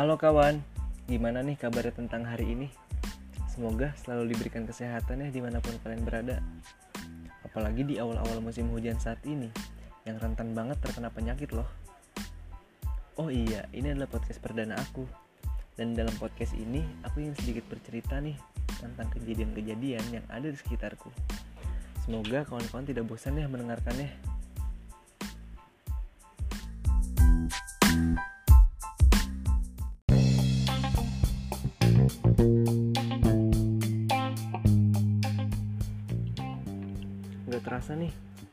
Halo kawan, gimana nih kabarnya tentang hari ini? Semoga selalu diberikan kesehatan ya dimanapun kalian berada. Apalagi di awal-awal musim hujan saat ini, yang rentan banget terkena penyakit loh. Oh iya, ini adalah podcast perdana aku. Dan dalam podcast ini, aku ingin sedikit bercerita nih tentang kejadian-kejadian yang ada di sekitarku. Semoga kawan-kawan tidak bosan ya mendengarkannya. Gak terasa nih,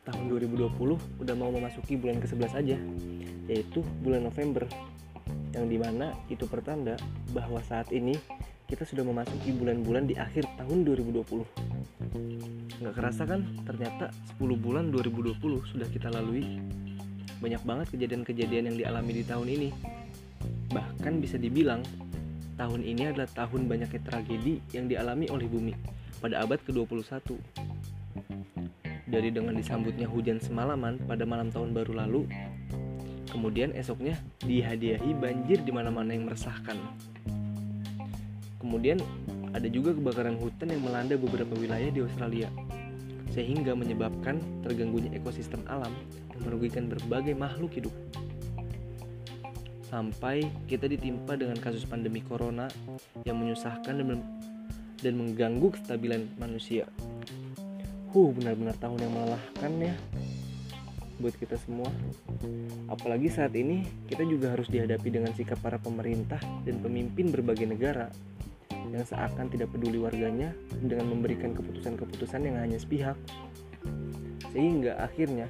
tahun 2020 udah mau memasuki bulan ke-11 aja, yaitu bulan November, yang dimana itu pertanda bahwa saat ini kita sudah memasuki bulan-bulan di akhir tahun 2020. Gak kerasa kan, ternyata 10 bulan 2020 sudah kita lalui. Banyak banget kejadian-kejadian yang dialami di tahun ini. Bahkan bisa dibilang, tahun ini adalah tahun banyaknya tragedi yang dialami oleh bumi pada abad ke-21. Dari dengan disambutnya hujan semalaman pada malam tahun baru lalu, kemudian esoknya dihadiahi banjir di mana-mana yang meresahkan. Kemudian ada juga kebakaran hutan yang melanda beberapa wilayah di Australia, sehingga menyebabkan terganggunya ekosistem alam yang merugikan berbagai makhluk hidup. Sampai kita ditimpa dengan kasus pandemi corona yang menyusahkan dan mengganggu kestabilan manusia. Benar-benar tahun yang melelahkan ya buat kita semua. Apalagi saat ini kita juga harus dihadapi dengan sikap para pemerintah dan pemimpin berbagai negara yang seakan tidak peduli warganya dengan memberikan keputusan-keputusan yang hanya sepihak, sehingga akhirnya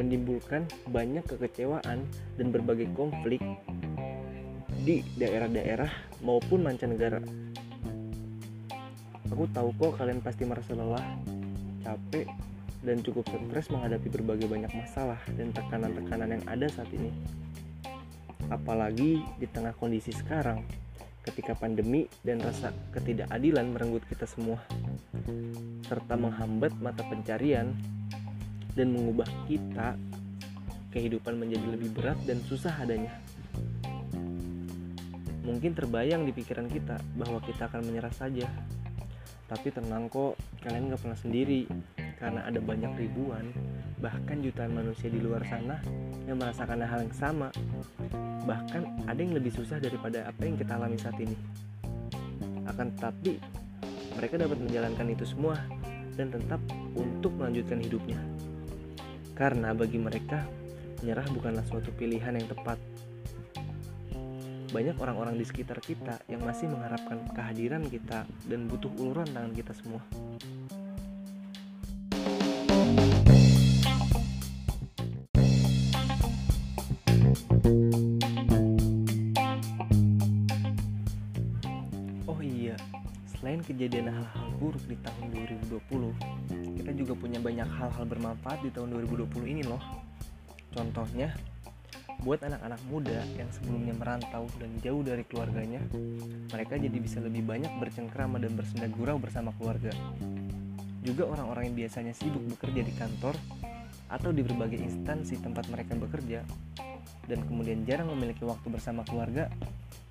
menimbulkan banyak kekecewaan dan berbagai konflik di daerah-daerah maupun mancanegara. Aku tahu kok kalian pasti merasa lelah, capek, dan cukup stres menghadapi berbagai banyak masalah dan tekanan-tekanan yang ada saat ini. Apalagi di tengah kondisi sekarang, ketika pandemi dan rasa ketidakadilan merenggut kita semua, serta menghambat mata pencarian dan mengubah kita kehidupan menjadi lebih berat dan susah adanya. Mungkin terbayang di pikiran kita bahwa kita akan menyerah saja. Tapi tenang kok, kalian gak pernah sendiri, karena ada banyak ribuan, bahkan jutaan manusia di luar sana yang merasakan hal yang sama. Bahkan ada yang lebih susah daripada apa yang kita alami saat ini. Akan tetapi, mereka dapat menjalankan itu semua dan tetap untuk melanjutkan hidupnya. Karena bagi mereka, menyerah bukanlah suatu pilihan yang tepat. Banyak orang-orang di sekitar kita yang masih mengharapkan kehadiran kita dan butuh uluran tangan kita semua. Oh iya, selain kejadian hal-hal buruk di tahun 2020, kita juga punya banyak hal-hal bermanfaat di tahun 2020 ini loh. Contohnya, buat anak-anak muda yang sebelumnya merantau dan jauh dari keluarganya, mereka jadi bisa lebih banyak bercengkrama dan bersenda gurau bersama keluarga. Juga orang-orang yang biasanya sibuk bekerja di kantor atau di berbagai instansi tempat mereka bekerja, dan kemudian jarang memiliki waktu bersama keluarga,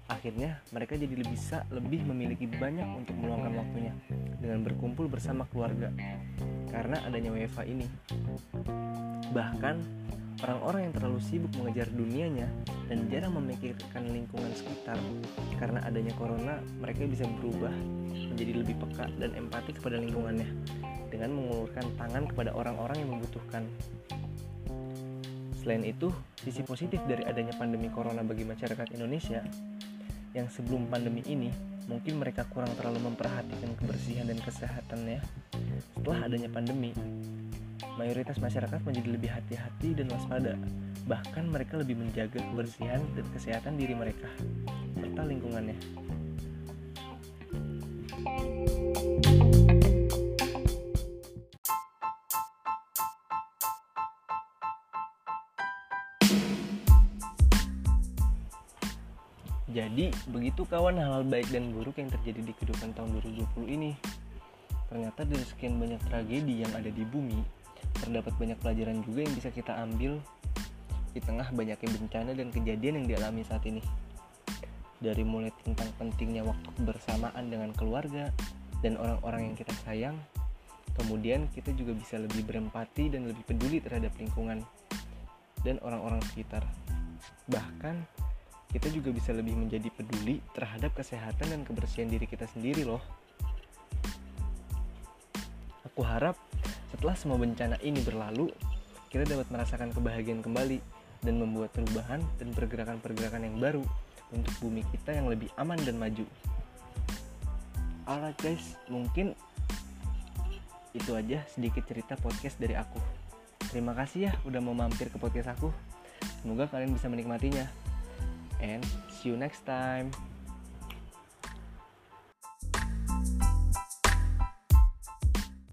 akhirnya mereka jadi bisa lebih memiliki banyak untuk meluangkan waktunya dengan berkumpul bersama keluarga karena adanya WFH ini. Bahkan orang-orang yang terlalu sibuk mengejar dunianya dan jarang memikirkan lingkungan sekitar, karena adanya corona, mereka bisa berubah menjadi lebih peka dan empati kepada lingkungannya dengan mengulurkan tangan kepada orang-orang yang membutuhkan. Selain itu, sisi positif dari adanya pandemi corona bagi masyarakat Indonesia, yang sebelum pandemi ini mungkin mereka kurang terlalu memperhatikan kebersihan dan kesehatannya, setelah adanya pandemi mayoritas masyarakat menjadi lebih hati-hati dan waspada. Bahkan mereka lebih menjaga kebersihan dan kesehatan diri mereka serta lingkungannya. Jadi begitu kawan hal-hal baik dan buruk yang terjadi di kehidupan tahun 2020 ini. Ternyata dari sekian banyak tragedi yang ada di bumi, terdapat banyak pelajaran juga yang bisa kita ambil di tengah banyaknya bencana dan kejadian yang dialami saat ini. dari mulai tentang pentingnya waktu bersamaan dengan keluarga dan orang-orang yang kita sayang. Kemudian kita juga bisa lebih berempati dan lebih peduli terhadap lingkungan dan orang-orang sekitar. Bahkan kita juga bisa lebih menjadi peduli terhadap kesehatan dan kebersihan diri kita sendiri loh. Aku harap setelah semua bencana ini berlalu, kita dapat merasakan kebahagiaan kembali dan membuat perubahan dan pergerakan-pergerakan yang baru untuk bumi kita yang lebih aman dan maju. Alright guys, mungkin itu aja sedikit cerita podcast dari aku. Terima kasih ya udah mau mampir ke podcast aku. Semoga kalian bisa menikmatinya. And see you next time.